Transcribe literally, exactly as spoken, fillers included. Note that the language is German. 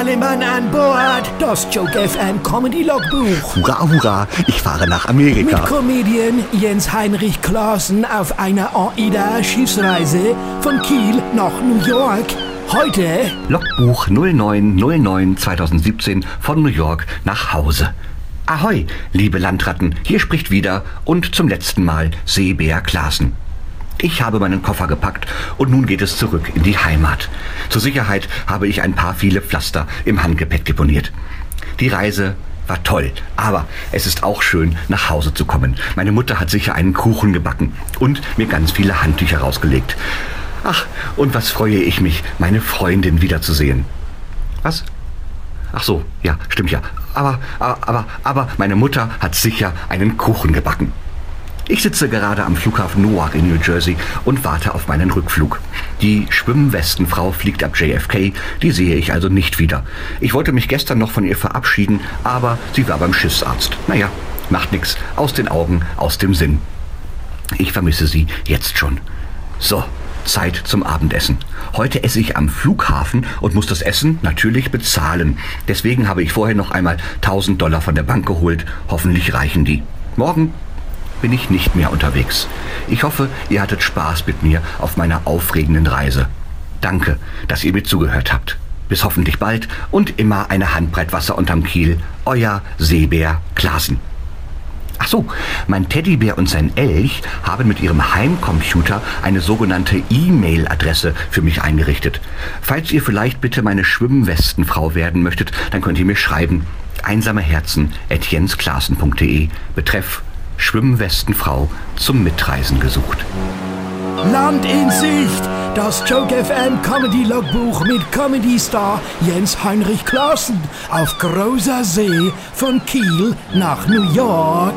alle Mann an Bord. Das Joke F M Comedy Logbuch. Hurra, hurra, ich fahre nach Amerika. Mit Comedian Jens Heinrich Clausen auf einer Oida-Schiffsreise von Kiel nach New York. Heute Logbuch neunter neunter zweitausendsiebzehn von New York nach Hause. Ahoi, liebe Landratten, hier spricht wieder und zum letzten Mal Seebär Clasen. Ich habe meinen Koffer gepackt und nun geht es zurück in die Heimat. Zur Sicherheit habe ich ein paar viele Pflaster im Handgepäck deponiert. Die Reise war toll, aber es ist auch schön, nach Hause zu kommen. Meine Mutter hat sicher einen Kuchen gebacken und mir ganz viele Handtücher rausgelegt. Ach, und was freue ich mich, meine Freundin wiederzusehen. Was? Ach so, ja, stimmt ja. Aber, aber, aber, aber meine Mutter hat sicher einen Kuchen gebacken. Ich sitze gerade am Flughafen Newark in New Jersey und warte auf meinen Rückflug. Die Schwimmwestenfrau fliegt ab J F K, die sehe ich also nicht wieder. Ich wollte mich gestern noch von ihr verabschieden, aber sie war beim Schiffsarzt. Naja, macht nix. Aus den Augen, aus dem Sinn. Ich vermisse sie jetzt schon. So, Zeit zum Abendessen. Heute esse ich am Flughafen und muss das Essen natürlich bezahlen. Deswegen habe ich vorher noch einmal tausend Dollar von der Bank geholt. Hoffentlich reichen die. Morgen bin ich nicht mehr unterwegs. Ich hoffe, ihr hattet Spaß mit mir auf meiner aufregenden Reise. Danke, dass ihr mir zugehört habt. Bis hoffentlich bald und immer eine Handbreit Wasser unterm Kiel. Euer Seebär Clasen. Ach so, mein Teddybär und sein Elch haben mit ihrem Heimcomputer eine sogenannte E-Mail-Adresse für mich eingerichtet. Falls ihr vielleicht bitte meine Schwimmwestenfrau werden möchtet, dann könnt ihr mir schreiben. einsame Herzen at jensklasen punkt de. Betreff Schwimmwestenfrau zum Mitreisen gesucht. Land in Sicht, das Joke F M Comedy Logbuch mit Comedy Star Jens Heinrich Clausen auf großer See von Kiel nach New York.